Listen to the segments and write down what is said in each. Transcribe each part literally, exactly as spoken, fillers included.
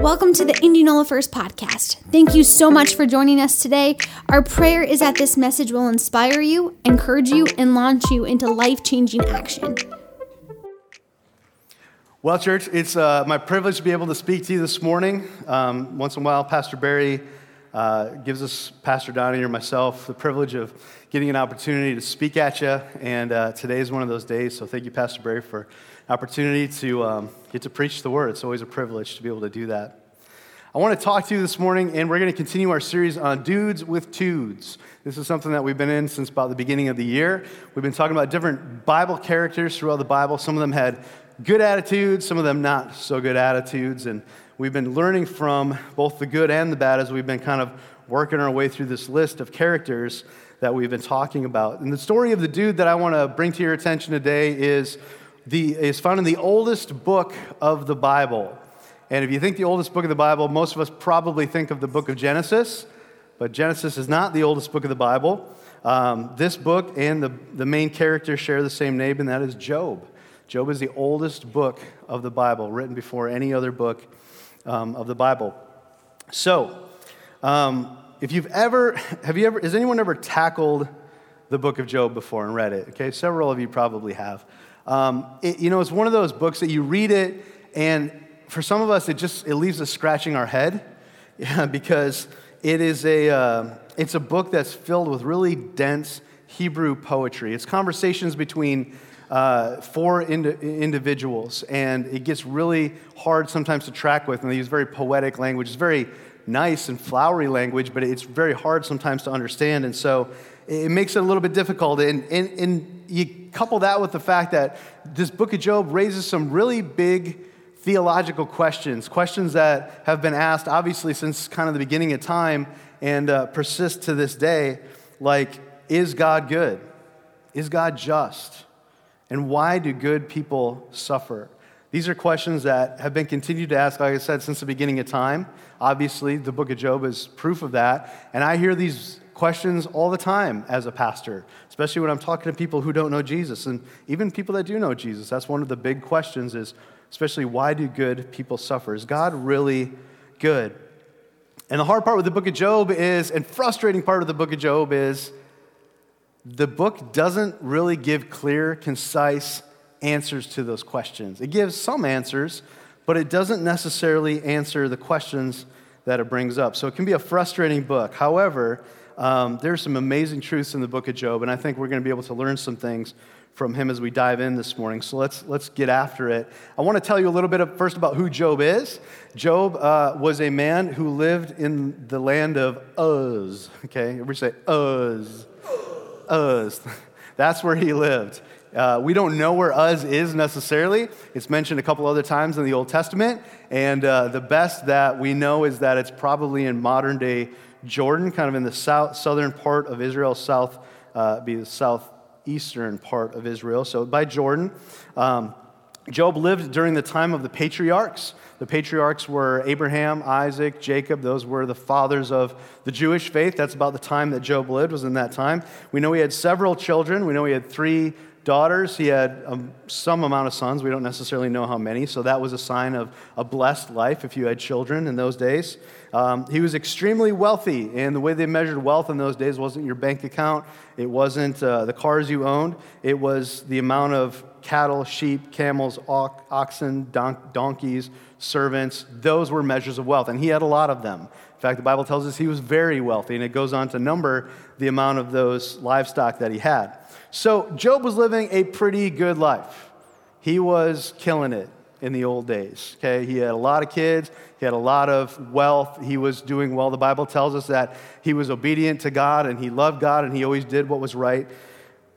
Welcome to the Indianola First podcast. Thank you so much for joining us today. Our prayer is that this message will inspire you, encourage you, and launch you into life-changing action. Well, church, it's uh, my privilege to be able to speak to you this morning. Um, once in a while, Pastor Barry uh, gives us, Pastor Donnie or myself, the privilege of getting an opportunity to speak at you, and uh, today is one of those days, so thank you, Pastor Barry, for opportunity to um, get to preach the word. It's always a privilege to be able to do that. I want to talk to you this morning, and we're going to continue our series on Dudes with Tudes. This is something that we've been in since about the beginning of the year. We've been talking about different Bible characters throughout the Bible. Some of them had good attitudes, some of them not so good attitudes, and we've been learning from both the good and the bad as we've been kind of working our way through this list of characters that we've been talking about. And the story of the dude that I want to bring to your attention today is The, is found in the oldest book of the Bible. And if you think the oldest book of the Bible, most of us probably think of the book of Genesis, but Genesis is not the oldest book of the Bible. Um, this book and the, the main character share the same name, and that is Job. Job is the oldest book of the Bible, written before any other book um, of the Bible. So, um, if you've ever, have you ever, has anyone ever tackled the book of Job before and read it? Okay, several of you probably have. Um, it, you know, it's one of those books that you read it, and for some of us, it just it leaves us scratching our head, yeah, because it is a uh, it's a book that's filled with really dense Hebrew poetry. It's conversations between uh, four ind- individuals, and it gets really hard sometimes to track with. And they use very poetic language. It's very nice and flowery language, but it's very hard sometimes to understand. And so it makes it a little bit difficult, and and, and you couple that with the fact that this book of Job raises some really big theological questions, questions that have been asked, obviously, since kind of the beginning of time and uh, persist to this day, like, is God good? Is God just? And why do good people suffer? These are questions that have been continued to ask, like I said, since the beginning of time. Obviously, the book of Job is proof of that, and I hear these questions all the time as a pastor, especially when I'm talking to people who don't know Jesus, and even people that do know Jesus. That's one of the big questions is, especially, why do good people suffer? Is God really good? And the hard part with the book of Job is, and frustrating part of the book of Job is, the book doesn't really give clear, concise answers to those questions. It gives some answers, but it doesn't necessarily answer the questions that it brings up. So it can be a frustrating book. However, Um, there's some amazing truths in the book of Job, and I think we're going to be able to learn some things from him as we dive in this morning. So let's let's get after it. I want to tell you a little bit of, first about who Job is. Job uh, was a man who lived in the land of Uz. Okay, everybody say Uz. Uz. That's where he lived. Uh, we don't know where Uz is necessarily. It's mentioned a couple other times in the Old Testament, and uh, the best that we know is that it's probably in modern-day Jordan, kind of in the south, southern part of Israel, south, uh, be the southeastern part of Israel, so by Jordan. Um, Job lived during the time of the patriarchs. The patriarchs were Abraham, Isaac, Jacob. Those were the fathers of the Jewish faith. That's about the time that Job lived, was in that time. We know he had several children. We know he had three daughters. He had um, some amount of sons. We don't necessarily know how many, so that was a sign of a blessed life if you had children in those days. Um, he was extremely wealthy, and the way they measured wealth in those days wasn't your bank account. It wasn't uh, the cars you owned. It was the amount of cattle, sheep, camels, oxen, don- donkeys, servants. Those were measures of wealth, and he had a lot of them. In fact, the Bible tells us he was very wealthy, and it goes on to number the amount of those livestock that he had. So Job was living a pretty good life. He was killing it in the old days, okay? He had a lot of kids. He had a lot of wealth. He was doing well. The Bible tells us that he was obedient to God, and he loved God, and he always did what was right.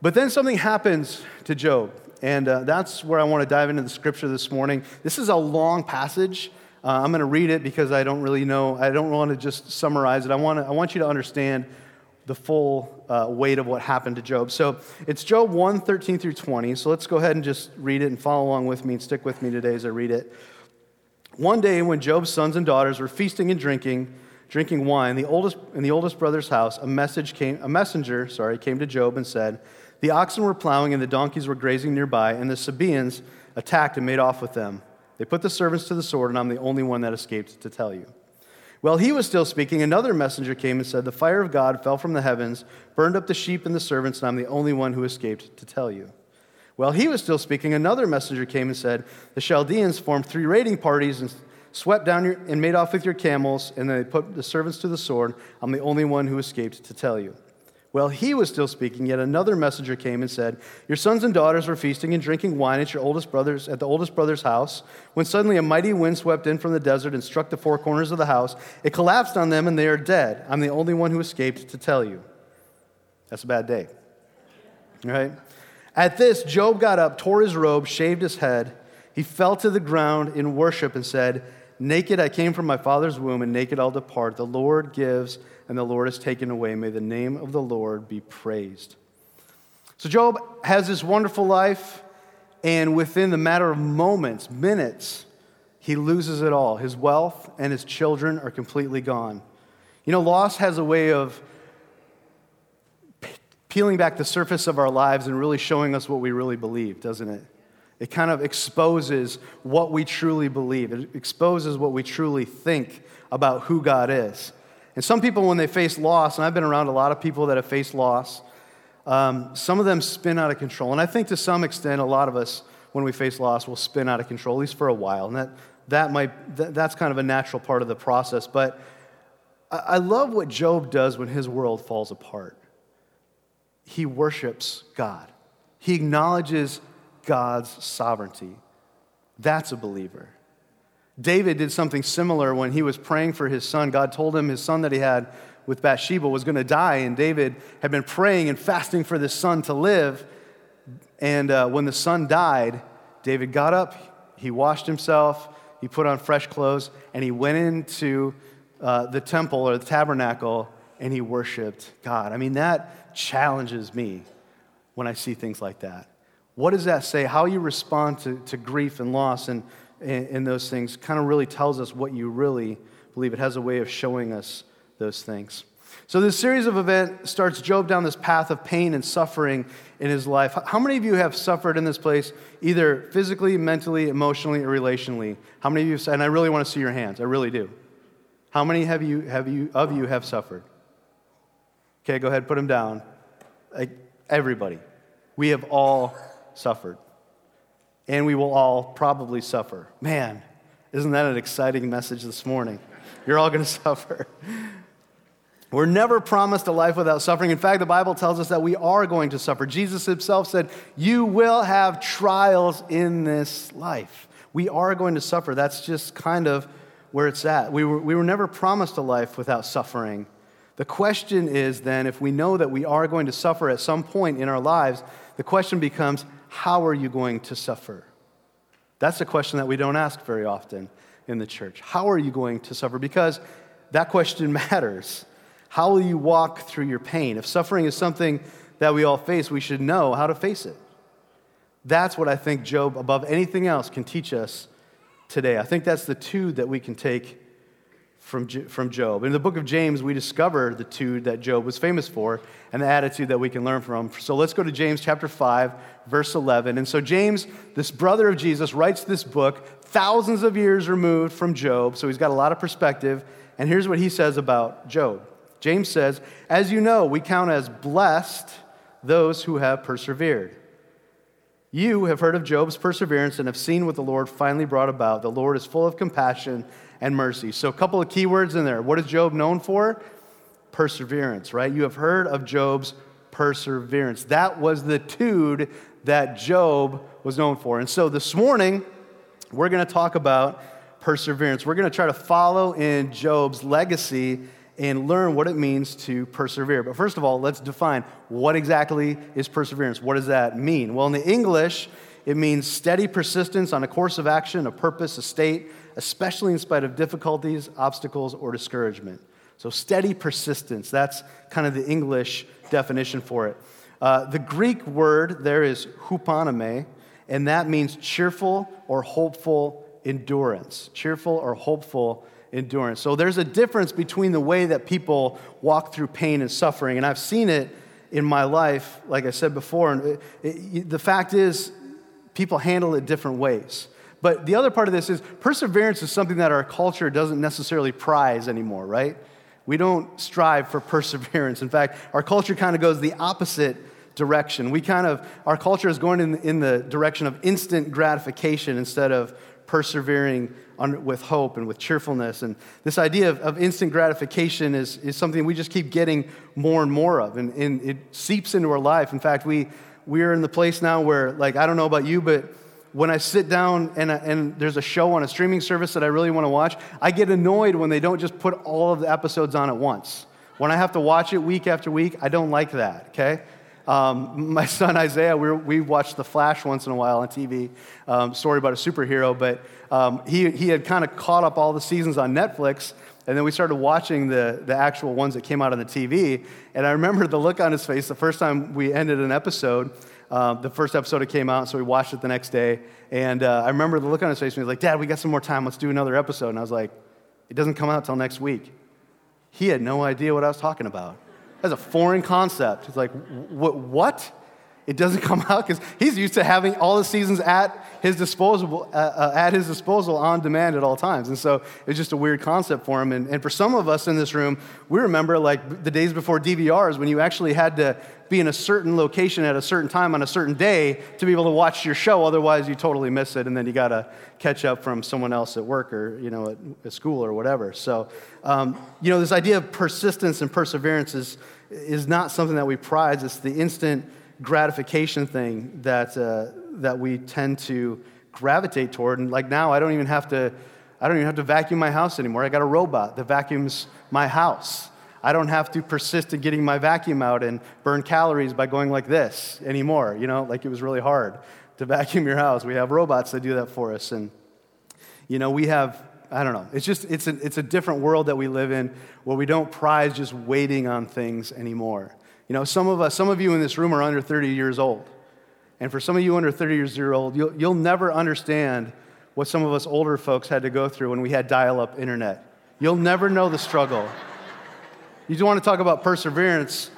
But then something happens to Job, and uh, that's where I want to dive into the scripture this morning. This is a long passage. Uh, I'm going to read it because I don't really know. I don't want to just summarize it. I want to, I want you to understand the full uh, weight of what happened to Job. So it's Job one, thirteen through twenty. So let's go ahead and just read it and follow along with me and stick with me today as I read it. One day when Job's sons and daughters were feasting and drinking, drinking wine, the oldest in the oldest brother's house, a message came, a messenger, sorry, came to Job and said, "The oxen were plowing and the donkeys were grazing nearby, and the Sabaeans attacked and made off with them. They put the servants to the sword, and I'm the only one that escaped to tell you. While he was still speaking, another messenger came and said, the fire of God fell from the heavens, burned up the sheep and the servants, and I'm the only one who escaped to tell you. While he was still speaking, another messenger came and said, the Chaldeans formed three raiding parties and swept down your, and made off with your camels, and they put the servants to the sword. I'm the only one who escaped to tell you. While he was still speaking, yet another messenger came and said, your sons and daughters were feasting and drinking wine at your oldest brother's at the oldest brother's house, when suddenly a mighty wind swept in from the desert and struck the four corners of the house. It collapsed on them, and they are dead. I'm the only one who escaped to tell you. That's a bad day, right? At this, Job got up, tore his robe, shaved his head. He fell to the ground in worship and said, naked I came from my father's womb, and naked I'll depart. The Lord gives, and the Lord has taken away. May the name of the Lord be praised. So Job has this wonderful life, and within the matter of moments, minutes, he loses it all. His wealth and his children are completely gone. You know, loss has a way of peeling back the surface of our lives and really showing us what we really believe, doesn't it? It kind of exposes what we truly believe. It exposes what we truly think about who God is. And some people, when they face loss, and I've been around a lot of people that have faced loss, um, some of them spin out of control. And I think to some extent, a lot of us, when we face loss, will spin out of control, at least for a while. And that that might that, that's kind of a natural part of the process. But I, I love what Job does when his world falls apart. He worships God. He acknowledges God's sovereignty. That's a believer. David did something similar when he was praying for his son. God told him his son that he had with Bathsheba was going to die, and David had been praying and fasting for this son to live. And uh, when the son died, David got up, he washed himself, he put on fresh clothes, and he went into uh, the temple or the tabernacle, and he worshiped God. I mean, that challenges me when I see things like that. What does that say? How you respond to, to grief and loss and, and, and those things kind of really tells us what you really believe. It has a way of showing us those things. So this series of events starts Job down this path of pain and suffering in his life. How many of you have suffered in this place, either physically, mentally, emotionally, or relationally? How many of you have, and I really want to see your hands. I really do. How many have you have you of you have suffered? Okay, go ahead, put them down. Like, everybody. We have all suffered, and we will all probably suffer. Man, isn't that an exciting message this morning? You're all going to suffer. We're never promised a life without suffering. In fact, the Bible tells us that we are going to suffer. Jesus himself said, you will have trials in this life. We are going to suffer. That's just kind of where it's at. We were, we were never promised a life without suffering. The question is then, if we know that we are going to suffer at some point in our lives, the question becomes, how are you going to suffer? That's a question that we don't ask very often in the church. How are you going to suffer? Because that question matters. How will you walk through your pain? If suffering is something that we all face, we should know how to face it. That's what I think Job, above anything else, can teach us today. I think that's the two that we can take from from Job. In the book of James, we discover the two that Job was famous for and the attitude that we can learn from. So let's go to James chapter five, verse eleven. And so James, this brother of Jesus, writes this book thousands of years removed from Job, so he's got a lot of perspective. And here's what he says about Job. James says, as you know, we count as blessed those who have persevered. You have heard of Job's perseverance and have seen what the Lord finally brought about. The Lord is full of compassion and mercy. So a couple of key words in there. What is Job known for? Perseverance, right? You have heard of Job's perseverance. That was the tude that Job was known for. And so this morning, we're going to talk about perseverance. We're going to try to follow in Job's legacy and learn what it means to persevere. But first of all, let's define what exactly is perseverance. What does that mean? Well, in the English, it means steady persistence on a course of action, a purpose, a state, especially in spite of difficulties, obstacles, or discouragement. So steady persistence, that's kind of the English definition for it. Uh, the Greek word there is huponome, and that means cheerful or hopeful endurance. Cheerful or hopeful endurance. So there's a difference between the way that people walk through pain and suffering, and I've seen it in my life, like I said before, and it, it, the fact is people handle it different ways. But the other part of this is perseverance is something that our culture doesn't necessarily prize anymore, right? We don't strive for perseverance. In fact, our culture kind of goes the opposite direction. We kind of, our culture is going in, in the direction of instant gratification instead of persevering on, with hope and with cheerfulness. And this idea of, of instant gratification is, is something we just keep getting more and more of, and, and it seeps into our life. In fact, we we're in the place now where, like, I don't know about you, but when I sit down and, I, and there's a show on a streaming service that I really want to watch, I get annoyed when they don't just put all of the episodes on at once. When I have to watch it week after week, I don't like that, okay? Um, my son Isaiah, we we watched The Flash once in a while on T V, um, story about a superhero, but um, he he had kind of caught up all the seasons on Netflix, and then we started watching the, the actual ones that came out on the T V, and I remember the look on his face the first time we ended an episode, uh, the first episode it came out, so we watched it the next day, and uh, I remember the look on his face, and he was like, "Dad, we got some more time, let's do another episode," and I was like, "It doesn't come out till next week." He had no idea what I was talking about. That's a foreign concept. It's like, what? What? It doesn't come out because he's used to having all the seasons at his disposal, uh, uh, at his disposal on demand at all times. And so it's just a weird concept for him. And, and for some of us in this room, we remember like the days before D V Rs when you actually had to be in a certain location at a certain time on a certain day to be able to watch your show. Otherwise, you totally miss it, and then you got to catch up from someone else at work or you know at, at school or whatever. So um, you know this idea of persistence and perseverance is. is not something that we prize. It's the instant gratification thing that uh, that we tend to gravitate toward. And like now, I don't even have to, I don't even have to vacuum my house anymore. I got a robot that vacuums my house. I don't have to persist in getting my vacuum out and burn calories by going like this anymore. You know, like it was really hard to vacuum your house. We have robots that do that for us, and you know we have. I don't know. It's just, it's a, it's a different world that we live in where we don't prize just waiting on things anymore. You know, some of us, some of you in this room are under thirty years old. And for some of you under thirty years old, you'll, you'll never understand what some of us older folks had to go through when we had dial-up internet. You'll never know the struggle. You do want to talk about perseverance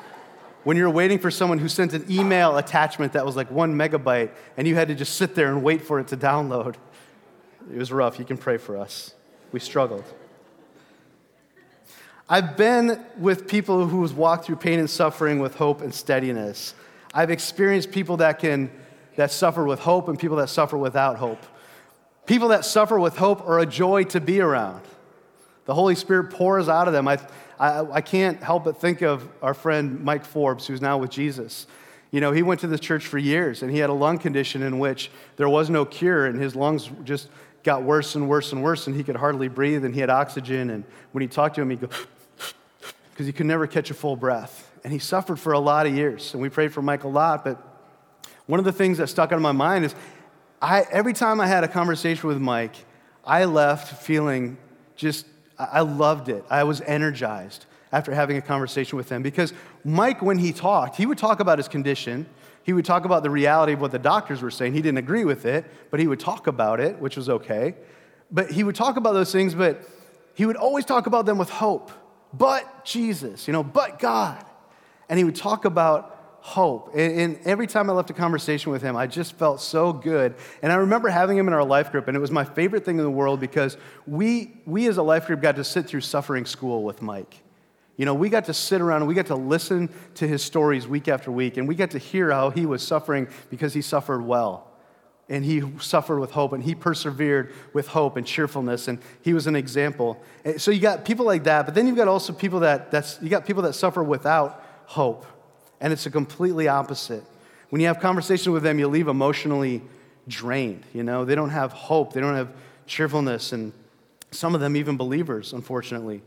when you're waiting for someone who sent an email attachment that was like one megabyte and you had to just sit there and wait for it to download. It was rough. You can pray for us. We struggled. I've been with people who have walked through pain and suffering with hope and steadiness. I've experienced people that can that suffer with hope and people that suffer without hope. People that suffer with hope are a joy to be around. The Holy Spirit pours out of them. I I, I can't help but think of our friend Mike Forbes, who's now with Jesus. You know, he went to this church for years, and he had a lung condition in which there was no cure, and his lungs just got worse and worse and worse, and he could hardly breathe, and he had oxygen, and when he talked to him, he'd go, because he could never catch a full breath, and he suffered for a lot of years, and we prayed for Mike a lot, but one of the things that stuck out in my mind is I every time I had a conversation with Mike, I left feeling just, I loved it. I was energized after having a conversation with him, because Mike, when he talked, he would talk about his condition. He would talk about the reality of what the doctors were saying. He didn't agree with it, but he would talk about it, which was okay. But he would talk about those things, but he would always talk about them with hope. But Jesus, you know, but God. And he would talk about hope. And, and every time I left a conversation with him, I just felt so good. And I remember having him in our life group, and it was my favorite thing in the world because we, we as a life group got to sit through suffering school with Mike. You know, we got to sit around and we got to listen to his stories week after week, and we got to hear how he was suffering because he suffered well, and he suffered with hope, and he persevered with hope and cheerfulness, and he was an example. And so you got people like that, but then you've got also people that that's you got people that suffer without hope, and it's a completely opposite. When you have conversations with them, you leave emotionally drained. You know, they don't have hope, they don't have cheerfulness, and some of them even believers, unfortunately.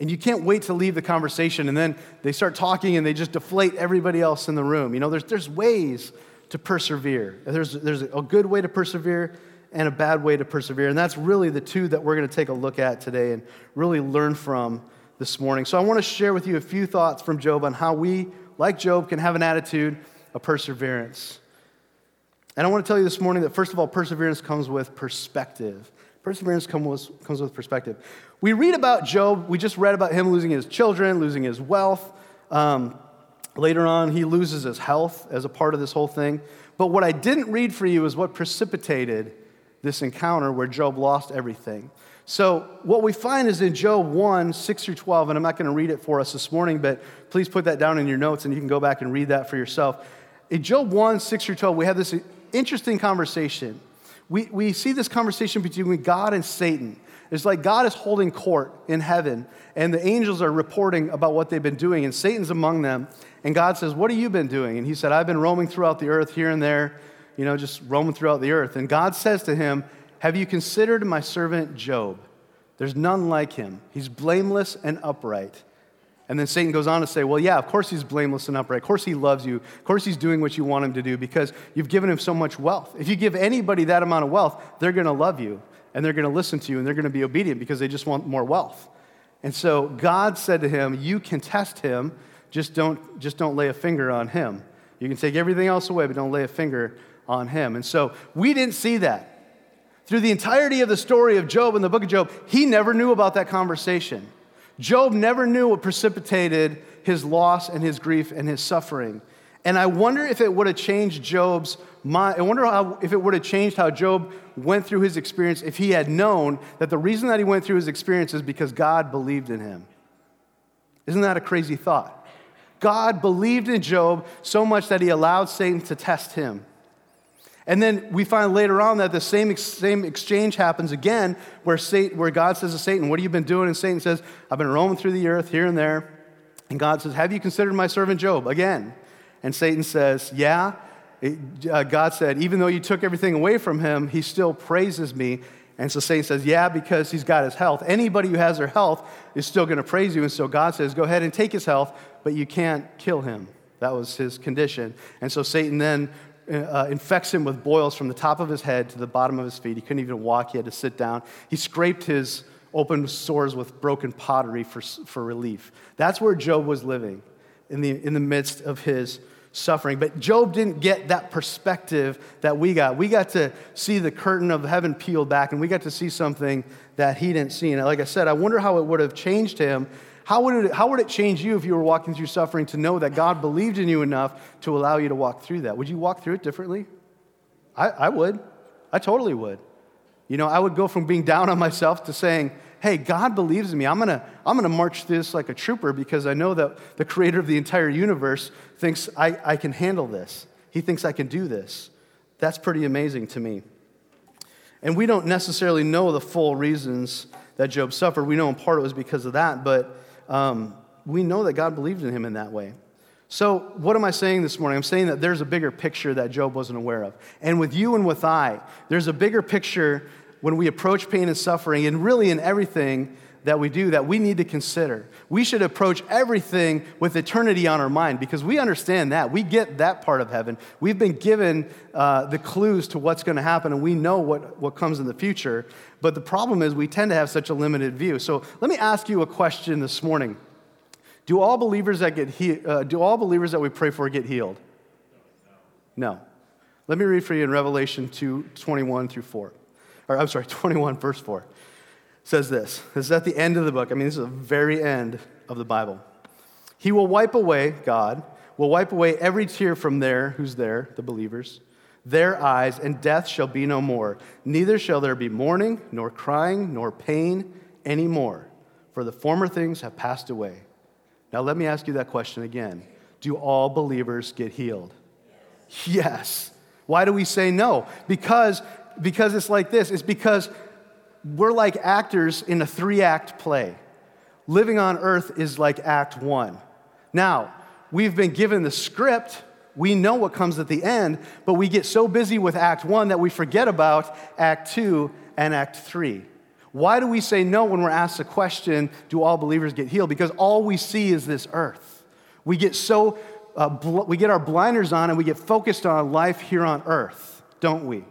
And you can't wait to leave the conversation, and then they start talking, and they just deflate everybody else in the room. You know, there's there's ways to persevere. There's there's a good way to persevere and a bad way to persevere, and that's really the two that we're going to take a look at today and really learn from this morning. So I want to share with you a few thoughts from Job on how we, like Job, can have an attitude of perseverance. And I want to tell you this morning that, first of all, perseverance comes with perspective. Perseverance comes with perspective. We read about Job. We just read about him losing his children, losing his wealth. Um, later on, he loses his health as a part of this whole thing. But what I didn't read for you is what precipitated this encounter where Job lost everything. So what we find is in Job one, six through twelve, and I'm not going to read it for us this morning, but please put that down in your notes and you can go back and read that for yourself. In Job one, six through twelve, we have this interesting conversation. We we see this conversation between God and Satan. It's like God is holding court in heaven, and the angels are reporting about what they've been doing, and Satan's among them. And God says, what have you been doing? And he said, I've been roaming throughout the earth here and there, you know, just roaming throughout the earth. And God says to him, have you considered my servant Job? There's none like him. He's blameless and upright. And then Satan goes on to say, well, yeah, of course he's blameless and upright. Of course he loves you. Of course he's doing what you want him to do because you've given him so much wealth. If you give anybody that amount of wealth, they're going to love you and they're going to listen to you and they're going to be obedient because they just want more wealth. And so God said to him, you can test him, just don't, just don't lay a finger on him. You can take everything else away, but don't lay a finger on him. And so we didn't see that. Through the entirety of the story of Job in the book of Job, he never knew about that conversation. Job never knew what precipitated his loss and his grief and his suffering. And I wonder if it would have changed Job's mind. I wonder how, if it would have changed how Job went through his experience if he had known that the reason that he went through his experience is because God believed in him. Isn't that a crazy thought? God believed in Job so much that he allowed Satan to test him. And then we find later on that the same ex- same exchange happens again where Satan, where God says to Satan, what have you been doing? And Satan says, I've been roaming through the earth here and there. And God says, have you considered my servant Job again? And Satan says, yeah. It, uh, God said, even though you took everything away from him, he still praises me. And so Satan says, yeah, because he's got his health. Anybody who has their health is still going to praise you. And so God says, go ahead and take his health, but you can't kill him. That was his condition. And so Satan then Uh, infects him with boils from the top of his head to the bottom of his feet. He couldn't even walk. He had to sit down. He scraped his open sores with broken pottery for for relief. That's where Job was living, in the in the midst of his suffering. But Job didn't get that perspective that we got. We got to see the curtain of heaven peeled back, and we got to see something that he didn't see. And like I said, I wonder how it would have changed him. How would it, how would it change you if you were walking through suffering to know that God believed in you enough to allow you to walk through that? Would you walk through it differently? I, I would. I totally would. You know, I would go from being down on myself to saying, hey, God believes in me. I'm gonna I'm gonna march through this like a trooper because I know that the creator of the entire universe thinks I, I can handle this. He thinks I can do this. That's pretty amazing to me. And we don't necessarily know the full reasons that Job suffered. We know in part it was because of that, but Um, we know that God believed in him in that way. So what am I saying this morning? I'm saying that there's a bigger picture that Job wasn't aware of. And with you and with I, there's a bigger picture when we approach pain and suffering and really in everything that we do that we need to consider. We should approach everything with eternity on our mind because we understand that. We get that part of heaven. We've been given uh, the clues to what's going to happen, and we know what, what comes in the future. But the problem is we tend to have such a limited view. So let me ask you a question this morning. Do all believers that get he- uh, do all believers that we pray for get healed? No. Let me read for you in Revelation two, twenty-one through four. Or I'm sorry, twenty-one, verse four. Says this. This is at the end of the book. I mean, this is the very end of the Bible. He will wipe away, God, will wipe away every tear from their, who's there, the believers, their eyes, and death shall be no more. Neither shall there be mourning, nor crying, nor pain any more, for the former things have passed away. Now let me ask you that question again. Do all believers get healed? Yes. Yes. Why do we say no? Because, because it's like this. It's because we're like actors in a three-act play. Living on earth is like act one. Now, we've been given the script. We know what comes at the end, but we get so busy with act one that we forget about act two and act three. Why do we say no when we're asked the question, do all believers get healed? Because all we see is this earth. We get so, uh, bl- we get our blinders on and we get focused on life here on earth, don't we?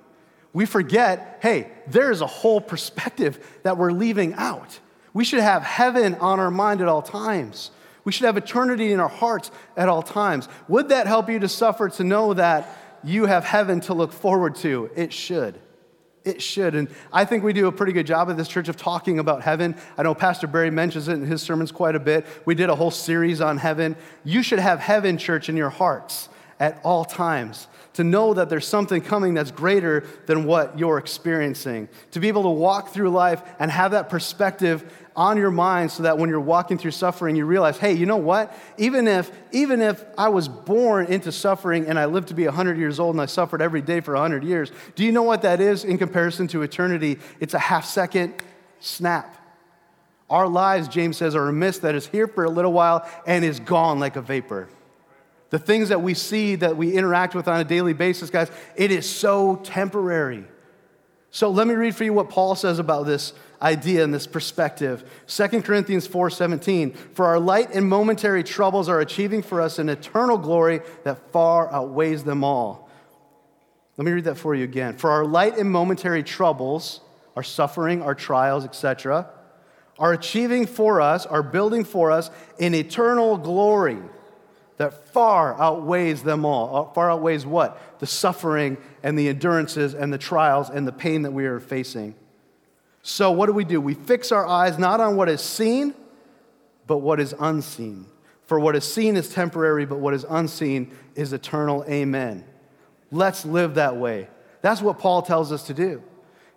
We forget, hey, there's a whole perspective that we're leaving out. We should have heaven on our mind at all times. We should have eternity in our hearts at all times. Would that help you to suffer to know that you have heaven to look forward to? It should. It should. And I think we do a pretty good job at this church of talking about heaven. I know Pastor Barry mentions it in his sermons quite a bit. We did a whole series on heaven. You should have heaven, church, in your hearts at all times, to know that there's something coming that's greater than what you're experiencing, to be able to walk through life and have that perspective on your mind so that when you're walking through suffering, you realize, hey, you know what? Even if even if I was born into suffering and I lived to be one hundred years old and I suffered every day for one hundred years, do you know what that is in comparison to eternity? It's a half-second snap. Our lives, James says, are a mist that is here for a little while and is gone like a vapor. The things that we see, that we interact with on a daily basis, guys, it is so temporary. So let me read for you what Paul says about this idea and this perspective. Second Corinthians four seventeen, for our light and momentary troubles are achieving for us an eternal glory that far outweighs them all. Let me read that for you again. For our light and momentary troubles, our suffering, our trials, et cetera, are achieving for us, are building for us an eternal glory that far outweighs them all. Far outweighs what? The suffering and the endurances and the trials and the pain that we are facing. So what do we do? We fix our eyes not on what is seen, but what is unseen. For what is seen is temporary, but what is unseen is eternal. Amen. Let's live that way. That's what Paul tells us to do.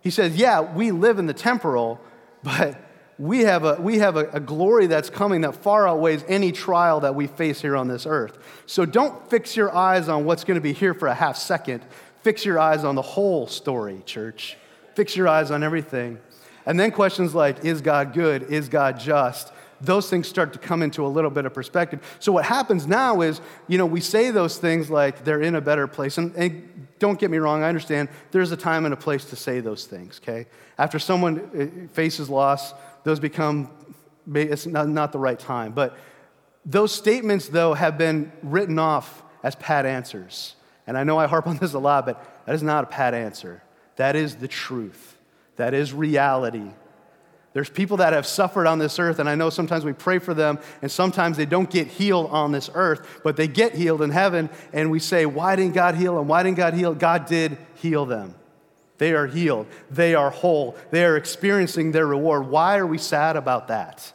He says, yeah, we live in the temporal, but We have a we have a, a glory that's coming that far outweighs any trial that we face here on this earth. So don't fix your eyes on what's going to be here for a half second. Fix your eyes on the whole story, church. Fix your eyes on everything. And then questions like, is God good? Is God just? Those things start to come into a little bit of perspective. So what happens now is, you know, we say those things like they're in a better place. And, and don't get me wrong, I understand there's a time and a place to say those things, okay? After someone faces loss, those become, it's not, not the right time. But those statements, though, have been written off as pat answers. And I know I harp on this a lot, but that is not a pat answer. That is the truth. That is reality. There's people that have suffered on this earth, and I know sometimes we pray for them, and sometimes they don't get healed on this earth, but they get healed in heaven, and we say, why didn't God heal them? Why didn't God heal? God did heal them. They are healed. They are whole. They are experiencing their reward. Why are we sad about that?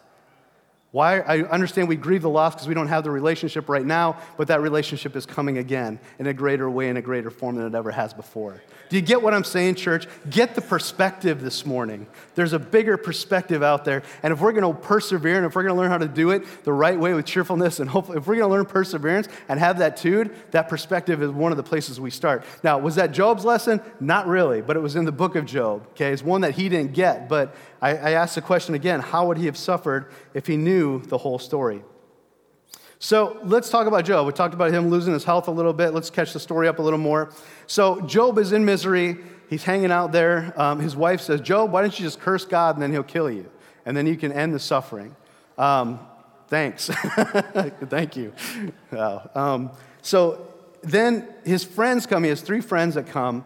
Why? I understand we grieve the loss because we don't have the relationship right now, but that relationship is coming again in a greater way, in a greater form than it ever has before. Do you get what I'm saying, church? Get the perspective this morning. There's a bigger perspective out there, and if we're going to persevere and if we're going to learn how to do it the right way with cheerfulness and hopefully, if we're going to learn perseverance and have that tude, that perspective is one of the places we start. Now, was that Job's lesson? Not really, but it was in the book of Job. Okay, it's one that he didn't get, but I, I asked the question again, how would he have suffered if he knew the whole story? So let's talk about Job. We talked about him losing his health a little bit. Let's catch the story up a little more. So Job is in misery. He's hanging out there. Um, his wife says, Job, why don't you just curse God and then he'll kill you? And then you can end the suffering. Um, thanks. Thank you. Wow. Um, so then his friends come. He has three friends that come.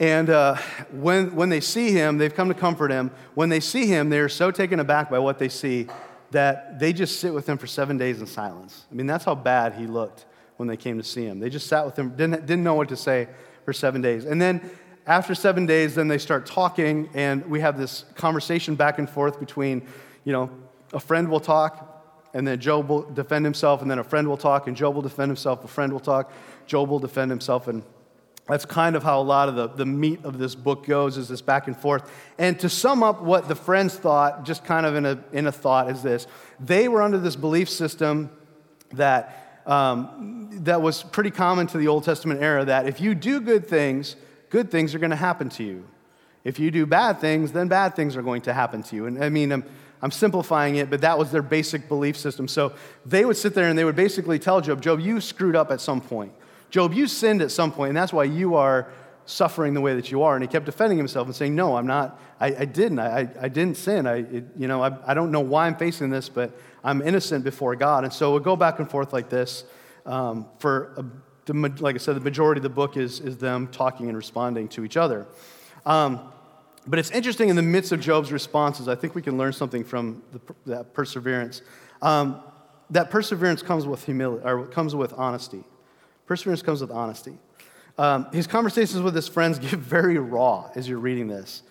And uh, when, when they see him, they've come to comfort him. When they see him, they're so taken aback by what they see that they just sit with him for seven days in silence. I mean, that's how bad he looked when they came to see him. They just sat with him, didn't, didn't know what to say for seven days. And then after seven days, then they start talking, and we have this conversation back and forth between, you know, a friend will talk, and then Job will defend himself, and then a friend will talk, and Job will defend himself, a friend will talk, Job will defend himself, and that's kind of how a lot of the, the meat of this book goes, is this back and forth. And to sum up what the friends thought, just kind of in a in a thought, is this. They were under this belief system that um, that was pretty common to the Old Testament era, that if you do good things, good things are going to happen to you. If you do bad things, then bad things are going to happen to you. And I mean, I'm, I'm simplifying it, but that was their basic belief system. So they would sit there and they would basically tell Job, Job, you screwed up at some point. Job, you sinned at some point, and that's why you are suffering the way that you are. And he kept defending himself and saying, no, I'm not. I, I didn't. I, I didn't sin. I, it, you know, I, I don't know why I'm facing this, but I'm innocent before God. And so we'll go back and forth like this. Um, for a, the, like I said, the majority of the book is, is them talking and responding to each other. Um, but it's interesting in the midst of Job's responses, I think we can learn something from the, that perseverance. Um, that perseverance comes with humility, or comes with honesty. Perseverance comes with honesty. Um, his conversations with his friends get very raw as you're reading this.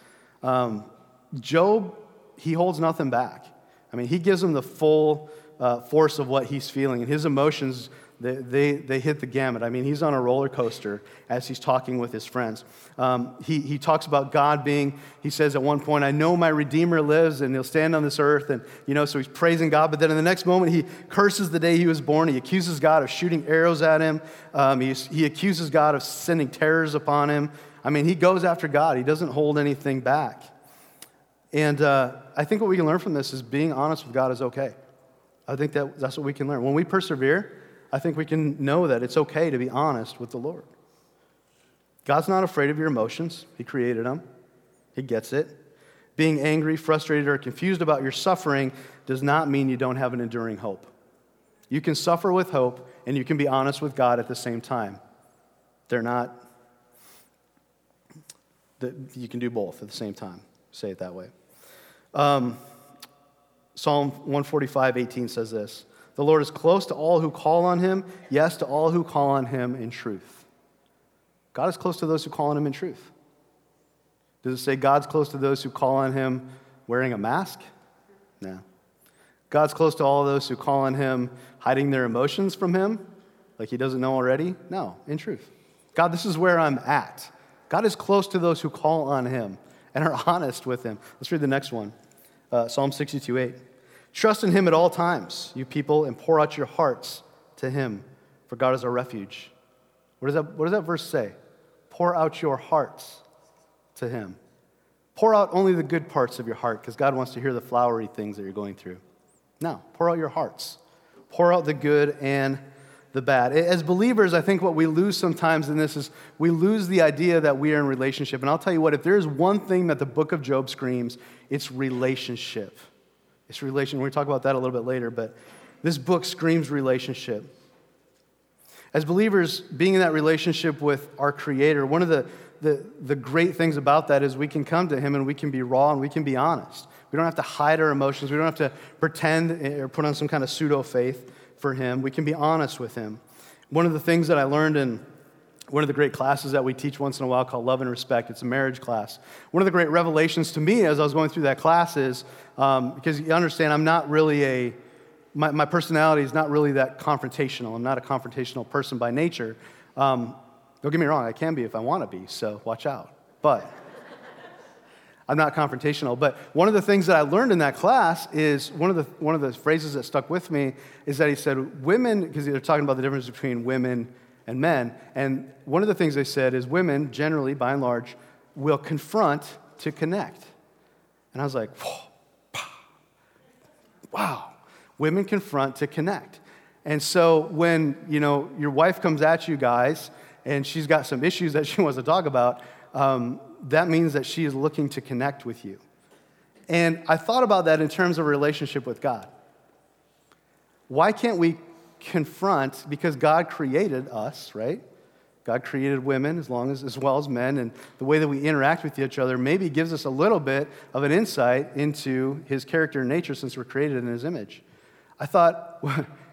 Um, Job, he holds nothing back. I mean, he gives them the full uh, force of what he's feeling. And his emotions, they, they they hit the gamut. I mean, he's on a roller coaster as he's talking with his friends. Um, he, he talks about God being, he says at one point, I know my Redeemer lives and he'll stand on this earth. And, you know, so he's praising God. But then in the next moment, he curses the day he was born. He accuses God of shooting arrows at him. Um, he, he accuses God of sending terrors upon him. I mean, he goes after God. He doesn't hold anything back. And uh, I think what we can learn from this is being honest with God is okay. I think that that's what we can learn. When we persevere, I think we can know that it's okay to be honest with the Lord. God's not afraid of your emotions. He created them. He gets it. Being angry, frustrated, or confused about your suffering does not mean you don't have an enduring hope. You can suffer with hope, and you can be honest with God at the same time. They're not, you can do both at the same time. Say it that way. Um, Psalm one forty-five, eighteen says this, the Lord is close to all who call on him, yes, to all who call on him in truth. God is close to those who call on him in truth. Does it say God's close to those who call on him wearing a mask? No. God's close to all those who call on him hiding their emotions from him, like he doesn't know already? No, in truth. God, this is where I'm at. God is close to those who call on him and are honest with him. Let's read the next one. Uh, Psalm sixty-two, eight. Trust in him at all times, you people, and pour out your hearts to him, for God is our refuge. What does that, what does that verse say? Pour out your hearts to him. Pour out only the good parts of your heart, because God wants to hear the flowery things that you're going through. No, pour out your hearts. Pour out the good and the bad. As believers, I think what we lose sometimes in this is we lose the idea that we are in relationship. And I'll tell you what, if there is one thing that the book of Job screams, it's relationship. It's relation. We're going to talk about that a little bit later, but this book screams relationship. As believers, being in that relationship with our Creator, one of the, the, the great things about that is we can come to him and we can be raw and we can be honest. We don't have to hide our emotions. We don't have to pretend or put on some kind of pseudo-faith for him. We can be honest with him. One of the things that I learned in one of the great classes that we teach once in a while called Love and Respect, it's a marriage class. One of the great revelations to me as I was going through that class is, um, because you understand I'm not really a, my, my personality is not really that confrontational. I'm not a confrontational person by nature. Um, don't get me wrong, I can be if I want to be, so watch out. But I'm not confrontational, but one of the things that I learned in that class is one of the one of the phrases that stuck with me is that he said women, because they're talking about the difference between women and men, and one of the things they said is women generally, by and large, will confront to connect. And I was like, wow, women confront to connect. And so when, you know, your wife comes at you guys and she's got some issues that she wants to talk about, um, that means that she is looking to connect with you. And I thought about that in terms of a relationship with God. Why can't we confront? Because God created us, right? God created women as long as, as well as men, and the way that we interact with each other maybe gives us a little bit of an insight into his character and nature since we're created in his image. I thought,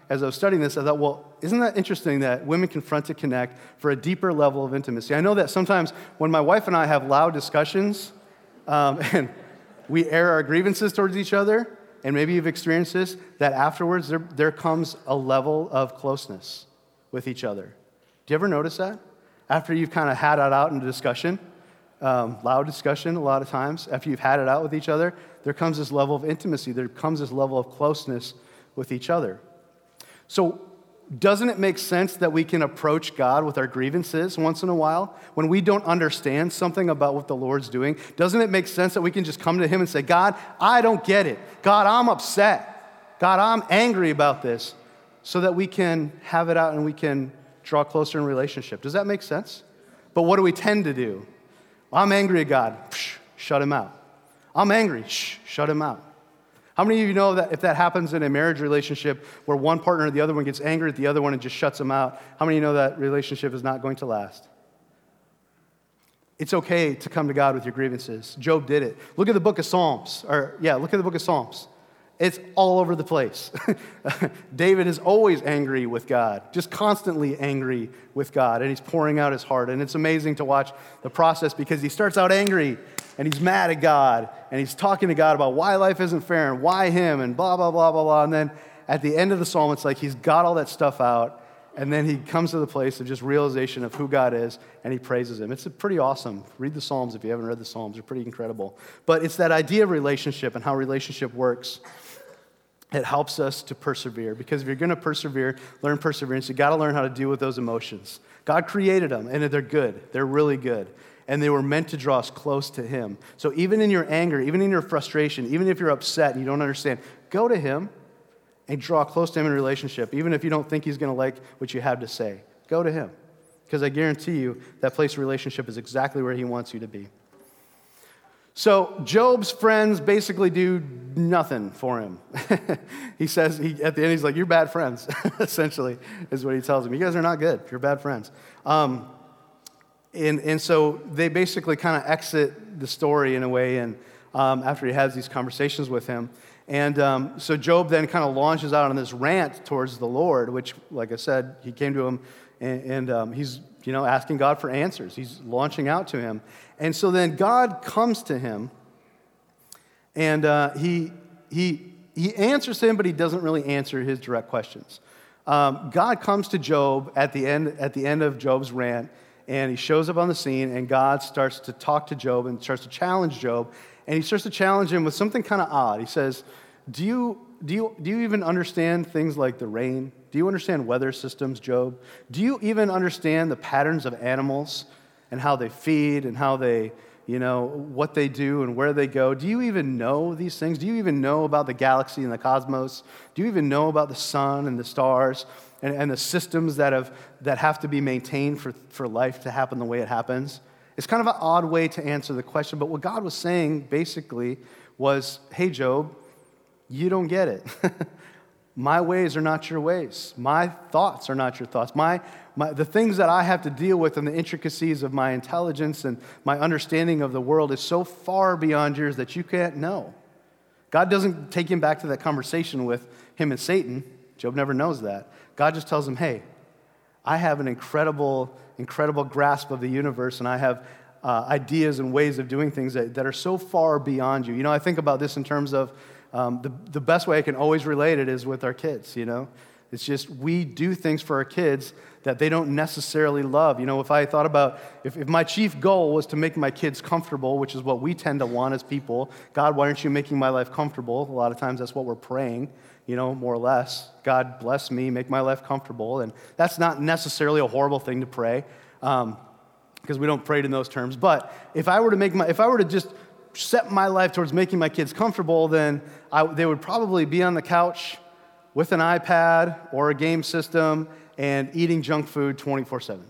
as I was studying this, I thought, well, isn't that interesting that women confront to connect for a deeper level of intimacy? I know that sometimes when my wife and I have loud discussions um, and we air our grievances towards each other, and maybe you've experienced this, that afterwards there, there comes a level of closeness with each other. Do you ever notice that? After you've kind of had it out in a discussion, um, loud discussion a lot of times, after you've had it out with each other, there comes this level of intimacy. There comes this level of closeness with each other. So doesn't it make sense that we can approach God with our grievances once in a while when we don't understand something about what the Lord's doing? Doesn't it make sense that we can just come to him and say, God, I don't get it. God, I'm upset. God, I'm angry about this, so that we can have it out and we can draw closer in relationship. Does that make sense? But what do we tend to do? I'm angry at God. Shut him out. I'm angry. Shut him out. How many of you know that if that happens in a marriage relationship where one partner or the other one gets angry at the other one and just shuts them out, how many of you know that relationship is not going to last? It's okay to come to God with your grievances. Job did it. Look at the book of Psalms. Or yeah, look at the book of Psalms. It's all over the place. David is always angry with God, just constantly angry with God, and he's pouring out his heart. And it's amazing to watch the process because he starts out angry, and he's mad at God, and he's talking to God about why life isn't fair and why him and blah, blah, blah, blah, blah. And then at the end of the psalm, it's like he's got all that stuff out, and then he comes to the place of just realization of who God is, and he praises him. It's a pretty awesome. Read the Psalms if you haven't read the Psalms. They're pretty incredible. But it's that idea of relationship and how relationship works. It helps us to persevere, because if you're going to persevere, learn perseverance, you got to learn how to deal with those emotions. God created them, and they're good. They're really good, and they were meant to draw us close to him. So even in your anger, even in your frustration, even if you're upset and you don't understand, go to him and draw close to him in relationship, even if you don't think he's going to like what you have to say. Go to him, because I guarantee you that place of relationship is exactly where he wants you to be. So Job's friends basically do nothing for him. He says, he, at the end, he's like, you're bad friends, essentially, is what he tells him. You guys are not good. You're bad friends. Um, and, and so they basically kind of exit the story in a way, and um, after he has these conversations with him. And um, so Job then kind of launches out on this rant towards the Lord, which, like I said, he came to him, and, and um, he's... you know, asking God for answers. He's launching out to him. And so then God comes to him, and uh, he he he answers him, but he doesn't really answer his direct questions. Um, God comes to Job at the end at the end of Job's rant, and he shows up on the scene, and God starts to talk to Job and starts to challenge Job, and he starts to challenge him with something kind of odd. He says, "Do you do you do you even understand things like the rain? Do you understand weather systems, Job? Do you even understand the patterns of animals and how they feed and how they, you know, what they do and where they go? Do you even know these things? Do you even know about the galaxy and the cosmos? Do you even know about the sun and the stars and, and the systems that have that have to be maintained for, for life to happen the way it happens?" It's kind of an odd way to answer the question, but what God was saying basically was, hey, Job, you don't get it. My ways are not your ways. My thoughts are not your thoughts. My, my the things that I have to deal with and the intricacies of my intelligence and my understanding of the world is so far beyond yours that you can't know. God doesn't take him back to that conversation with him and Satan. Job never knows that. God just tells him, hey, I have an incredible, incredible grasp of the universe, and I have uh, ideas and ways of doing things that, that are so far beyond you. You know, I think about this in terms of Um, the, the best way I can always relate it is with our kids, you know. It's just we do things for our kids that they don't necessarily love. You know, if I thought about, if, if my chief goal was to make my kids comfortable, which is what we tend to want as people, God, why aren't you making my life comfortable? A lot of times that's what we're praying, you know, more or less. God, bless me, make my life comfortable. And that's not necessarily a horrible thing to pray, um, because we don't pray it in those terms. But if I were to make my, if I were to just set my life towards making my kids comfortable, then I, they would probably be on the couch with an iPad or a game system and eating junk food twenty-four seven.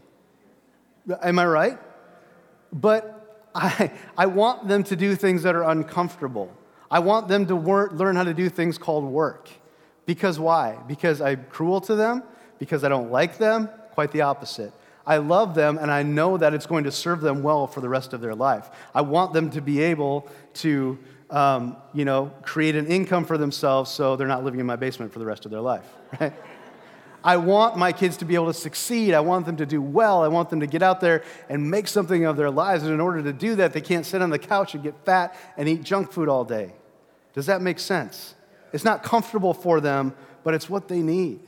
Am I right? But I, I want them to do things that are uncomfortable. I want them to wor- learn how to do things called work. Because why? Because I'm cruel to them? Because I don't like them? Quite the opposite. I love them, and I know that it's going to serve them well for the rest of their life. I want them to be able to, um, you know, create an income for themselves so they're not living in my basement for the rest of their life, right? I want my kids to be able to succeed. I want them to do well. I want them to get out there and make something of their lives, and in order to do that, they can't sit on the couch and get fat and eat junk food all day. Does that make sense? It's not comfortable for them, but it's what they need.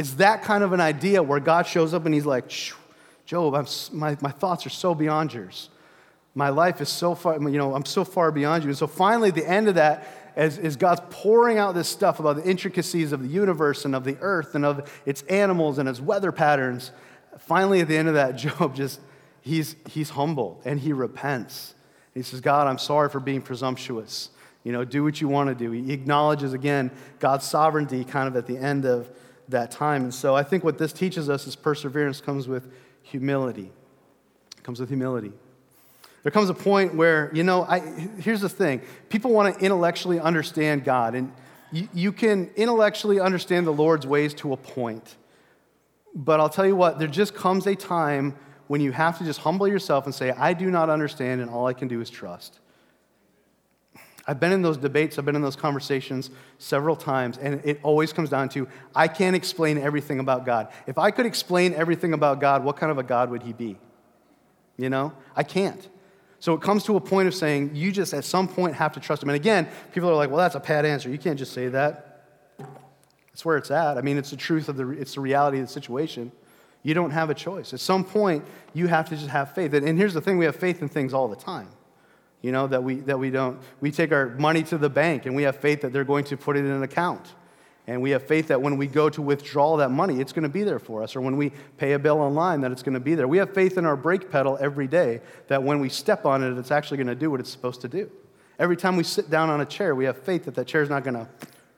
It's that kind of an idea where God shows up and he's like, shoo, Job, I'm, my, my thoughts are so beyond yours. My life is so far, you know, I'm so far beyond you. And so finally, the end of that is, is God's pouring out this stuff about the intricacies of the universe and of the earth and of its animals and its weather patterns. Finally, at the end of that, Job just, he's he's humble and he repents. He says, God, I'm sorry for being presumptuous. You know, do what you want to do. He acknowledges, again, God's sovereignty kind of at the end of that time. And so I think what this teaches us is perseverance comes with humility. It comes with humility. There comes a point where, you know, I, here's the thing. People want to intellectually understand God, and you, you can intellectually understand the Lord's ways to a point. But I'll tell you what, there just comes a time when you have to just humble yourself and say, I do not understand, and all I can do is trust. I've been in those debates, I've been in those conversations several times, and it always comes down to, I can't explain everything about God. If I could explain everything about God, what kind of a God would he be? You know, I can't. So it comes to a point of saying, you just at some point have to trust him. And again, people are like, well, that's a pat answer. You can't just say that. It's where it's at. I mean, it's the truth of the, it's the reality of the situation. You don't have a choice. At some point, you have to just have faith. And, and here's the thing, we have faith in things all the time. You know, that we that we don't, we take our money to the bank and we have faith that they're going to put it in an account. And we have faith that when we go to withdraw that money, it's going to be there for us. Or when we pay a bill online, that it's going to be there. We have faith in our brake pedal every day that when we step on it, it's actually going to do what it's supposed to do. Every time we sit down on a chair, we have faith that that chair's not going to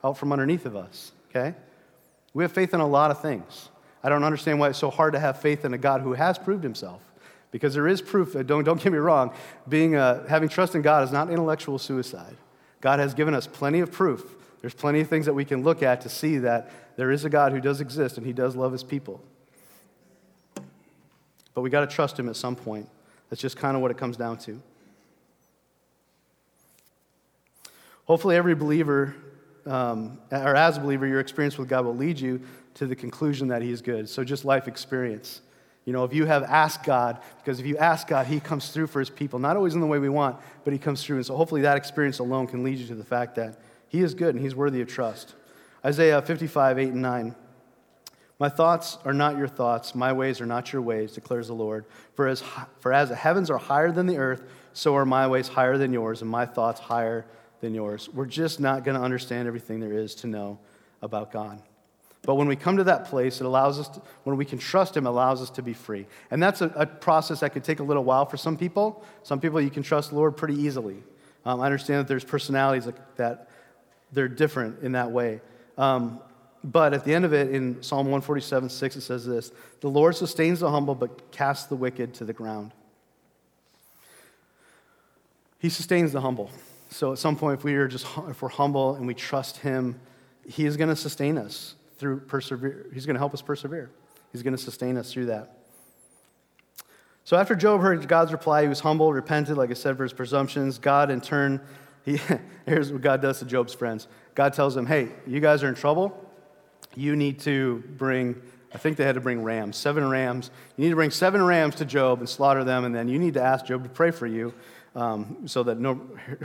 out from underneath of us, okay? We have faith in a lot of things. I don't understand why it's so hard to have faith in a God who has proved himself. Because there is proof. Don't don't get me wrong. Being a, having trust in God is not intellectual suicide. God has given us plenty of proof. There's plenty of things that we can look at to see that there is a God who does exist and he does love his people. But we got to trust him at some point. That's just kind of what it comes down to. Hopefully every believer, um, or as a believer, your experience with God will lead you to the conclusion that he is good. So just life experience. You know, if you have asked God, because if you ask God, he comes through for his people. Not always in the way we want, but he comes through. And so hopefully that experience alone can lead you to the fact that he is good and he's worthy of trust. Isaiah fifty-five, eight and nine. My thoughts are not your thoughts. My ways are not your ways, declares the Lord. For as, for as the heavens are higher than the earth, so are my ways higher than yours, and my thoughts higher than yours. We're just not going to understand everything there is to know about God. But when we come to that place, it allows us, to, when we can trust him, it allows us to be free. And that's a, a process that could take a little while for some people. Some people, you can trust the Lord pretty easily. Um, I understand that there's personalities that, that they're different in that way. Um, but at the end of it, in Psalm one forty-seven, six, it says this, the Lord sustains the humble, but casts the wicked to the ground. He sustains the humble. So at some point, if we are just, if we're humble and we trust him, he is going to sustain us. Through persevere, he's going to help us persevere. He's going to sustain us through that. So after Job heard God's reply, he was humble, repented, like I said, for his presumptions. God, in turn, he, here's what God does to Job's friends. God tells them, hey, you guys are in trouble. You need to bring, I think they had to bring rams, seven rams. You need to bring seven rams to Job and slaughter them, and then you need to ask Job to pray for you um, so that no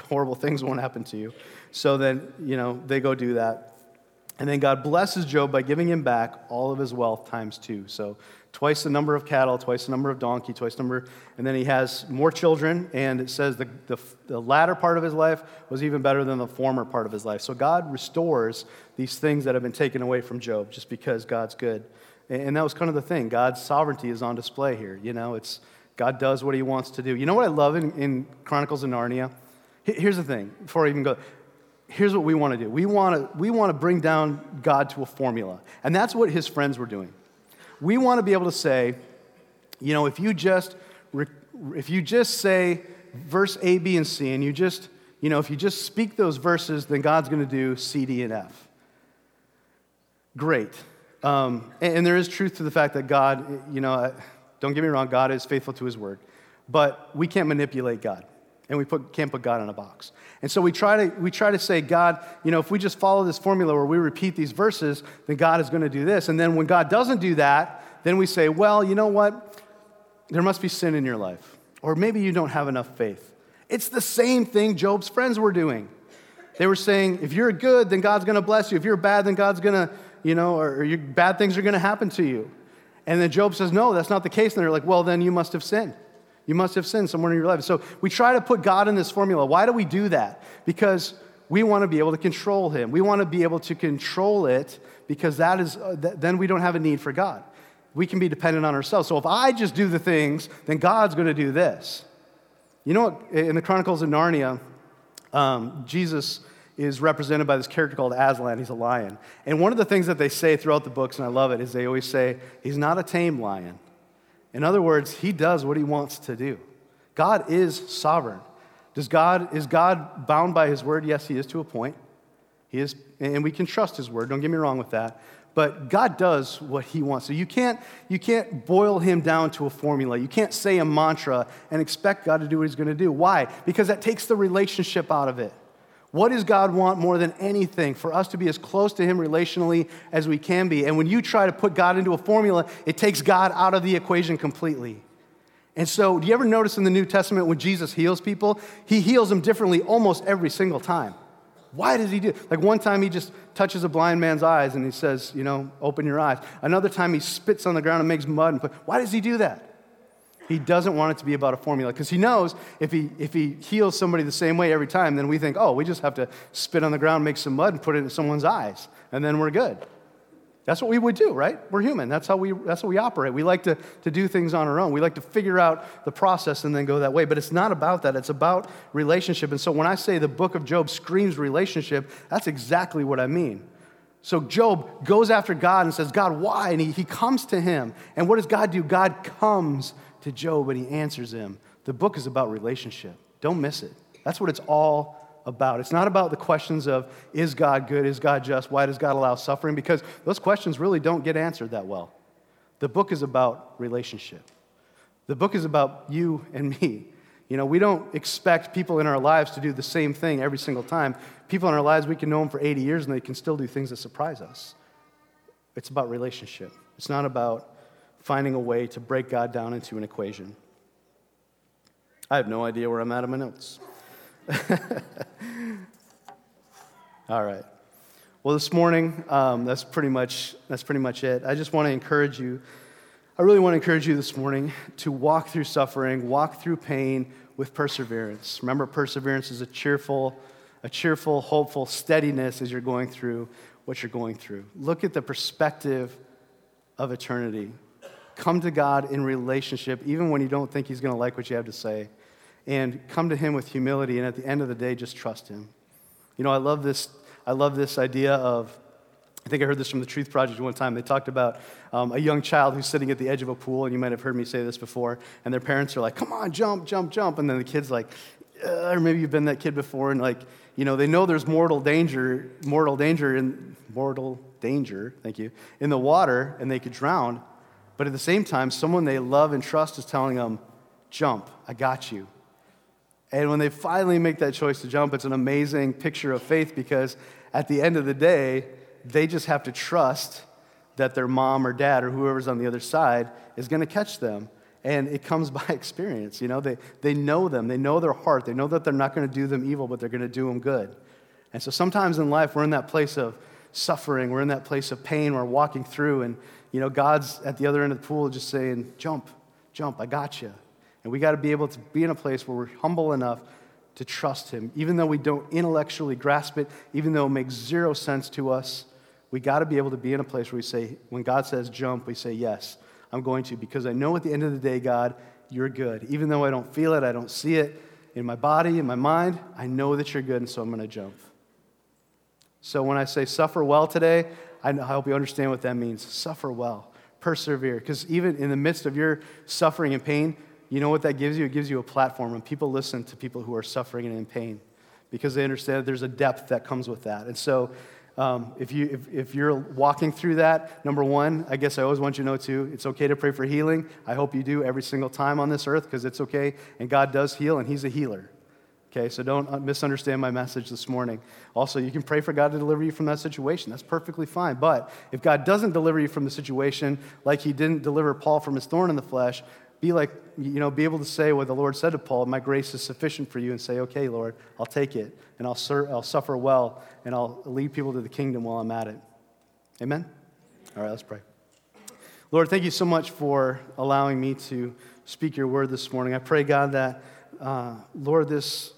horrible things won't happen to you. So then, you know, they go do that. And then God blesses Job by giving him back all of his wealth times two. So twice the number of cattle, twice the number of donkey, twice the number. And then he has more children. And it says the, the, the latter part of his life was even better than the former part of his life. So God restores these things that have been taken away from Job just because God's good. And, and that was kind of the thing. God's sovereignty is on display here. You know, it's God does what he wants to do. You know what I love in, in Chronicles of Narnia? Here's the thing, before I even go... Here's what we want to do. We want to we want to bring down God to a formula. And that's what his friends were doing. We want to be able to say, you know, if you just if you just say verse A, B, and C, and you just, you know, if you just speak those verses, then God's going to do C, D, and F. Great. Um, and, and there is truth to the fact that God, you know, don't get me wrong, God is faithful to his word. But we can't manipulate God. And we put, can't put God in a box. And so we try to we try to say, God, you know, if we just follow this formula where we repeat these verses, then God is going to do this. And then when God doesn't do that, then we say, well, you know what? There must be sin in your life. Or maybe you don't have enough faith. It's the same thing Job's friends were doing. They were saying, if you're good, then God's going to bless you. If you're bad, then God's going to, you know, or, or your bad things are going to happen to you. And then Job says, no, that's not the case. And they're like, well, then you must have sinned. You must have sinned somewhere in your life. So we try to put God in this formula. Why do we do that? Because we want to be able to control him. We want to be able to control it because that is uh, th- then we don't have a need for God. We can be dependent on ourselves. So if I just do the things, then God's going to do this. You know what? In the Chronicles of Narnia, um, Jesus is represented by this character called Aslan. He's a lion. And one of the things that they say throughout the books, and I love it, is they always say, he's not a tame lion. In other words, he does what he wants to do. God is sovereign. Does God, is God bound by his word? Yes, he is to a point. He is, and we can trust his word. Don't get me wrong with that. But God does what he wants. So you can't, you can't boil him down to a formula. You can't say a mantra and expect God to do what he's going to do. Why? Because that takes the relationship out of it. What does God want more than anything? For us to be as close to him relationally as we can be. And when you try to put God into a formula, it takes God out of the equation completely. And so, do you ever notice in the New Testament when Jesus heals people, he heals them differently almost every single time? Why does he do it? Like one time he just touches a blind man's eyes and he says, you know, open your eyes. Another time he spits on the ground and makes mud. And put, why does he do that? He doesn't want it to be about a formula because he knows if he if he heals somebody the same way every time, then we think, oh, we just have to spit on the ground, make some mud, and put it in someone's eyes, and then we're good. That's what we would do, right? We're human. That's how we that's how we operate. We like to, to do things on our own. We like to figure out the process and then go that way. But it's not about that. It's about relationship. And so when I say the book of Job screams relationship, that's exactly what I mean. So Job goes after God and says, God, why? And he, he comes to him. And what does God do? God comes to Job and he answers him. The book is about relationship. Don't miss it. That's what it's all about. It's not about the questions of, is God good? Is God just? Why does God allow suffering? Because those questions really don't get answered that well. The book is about relationship. The book is about you and me. You know, we don't expect people in our lives to do the same thing every single time. People in our lives, we can know them for eighty years and they can still do things that surprise us. It's about relationship. It's not about finding a way to break God down into an equation. I have no idea where I'm at in my notes. All right. Well, this morning, um, that's pretty much that's pretty much it. I just want to encourage you. I really want to encourage you this morning to walk through suffering, walk through pain with perseverance. Remember, perseverance is a cheerful, a cheerful, hopeful steadiness as you're going through what you're going through. Look at the perspective of eternity. Come to God in relationship, even when you don't think He's going to like what you have to say. And come to Him with humility, and at the end of the day, just trust Him. You know, I love this. I love this idea of. I think I heard this from the Truth Project one time. They talked about um, a young child who's sitting at the edge of a pool, and you might have heard me say this before. And their parents are like, "Come on, jump, jump, jump!" And then the kid's like, or maybe you've been that kid before, and like, you know, they know there's mortal danger, mortal danger, in mortal danger. Thank you. In the water, and they could drown. But at the same time, someone they love and trust is telling them, "Jump, I got you." And when they finally make that choice to jump, it's an amazing picture of faith because at the end of the day, they just have to trust that their mom or dad or whoever's on the other side is going to catch them. And it comes by experience. You know, they, they know them. They know their heart. They know that they're not going to do them evil, but they're going to do them good. And so sometimes in life, we're in that place of suffering. We're in that place of pain. We're walking through. And, you know, God's at the other end of the pool just saying, jump, jump, I got you. And we got to be able to be in a place where we're humble enough to trust Him. Even though we don't intellectually grasp it, even though it makes zero sense to us, we got to be able to be in a place where we say, when God says jump, we say, yes, I'm going to. Because I know at the end of the day, God, you're good. Even though I don't feel it, I don't see it in my body, in my mind, I know that you're good, and so I'm going to jump. So when I say suffer well today, I hope you understand what that means. Suffer well. Persevere. Because even in the midst of your suffering and pain, you know what that gives you? It gives you a platform, and people listen to people who are suffering and in pain because they understand that there's a depth that comes with that. And so um, if, you, if, if you're walking through that, number one, I guess I always want you to know, too, it's okay to pray for healing. I hope you do every single time on this earth because it's okay, and God does heal, and He's a healer. Okay, so don't misunderstand my message this morning. Also, you can pray for God to deliver you from that situation. That's perfectly fine. But if God doesn't deliver you from the situation like He didn't deliver Paul from his thorn in the flesh, be like, you know, be able to say what the Lord said to Paul, my grace is sufficient for you, and say, okay, Lord, I'll take it, and I'll, sur- I'll suffer well, and I'll lead people to the kingdom while I'm at it. Amen? All right, let's pray. Lord, thank you so much for allowing me to speak your word this morning. I pray, God, that, uh, Lord, this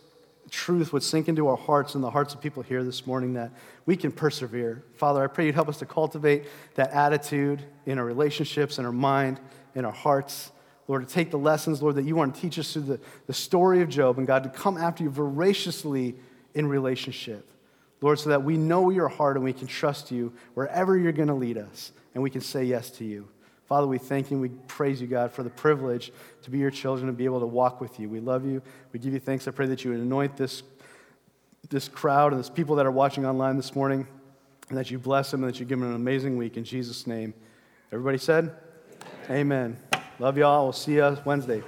truth would sink into our hearts and the hearts of people here this morning, that we can persevere. Father, I pray you'd help us to cultivate that attitude in our relationships, in our mind, in our hearts, Lord, to take the lessons, Lord, that you want to teach us through the, the story of Job, and God, to come after you voraciously in relationship, Lord, so that we know your heart and we can trust you wherever you're going to lead us, and we can say yes to you. Father, we thank you and we praise you, God, for the privilege to be your children and be able to walk with you. We love you. We give you thanks. I pray that you would anoint this, this crowd and this people that are watching online this morning, and that you bless them and that you give them an amazing week. In Jesus' name, everybody said, amen. Amen. Love y'all. We'll see you Wednesday.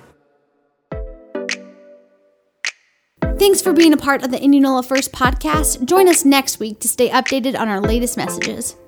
Thanks for being a part of the Indianola First podcast. Join us next week to stay updated on our latest messages.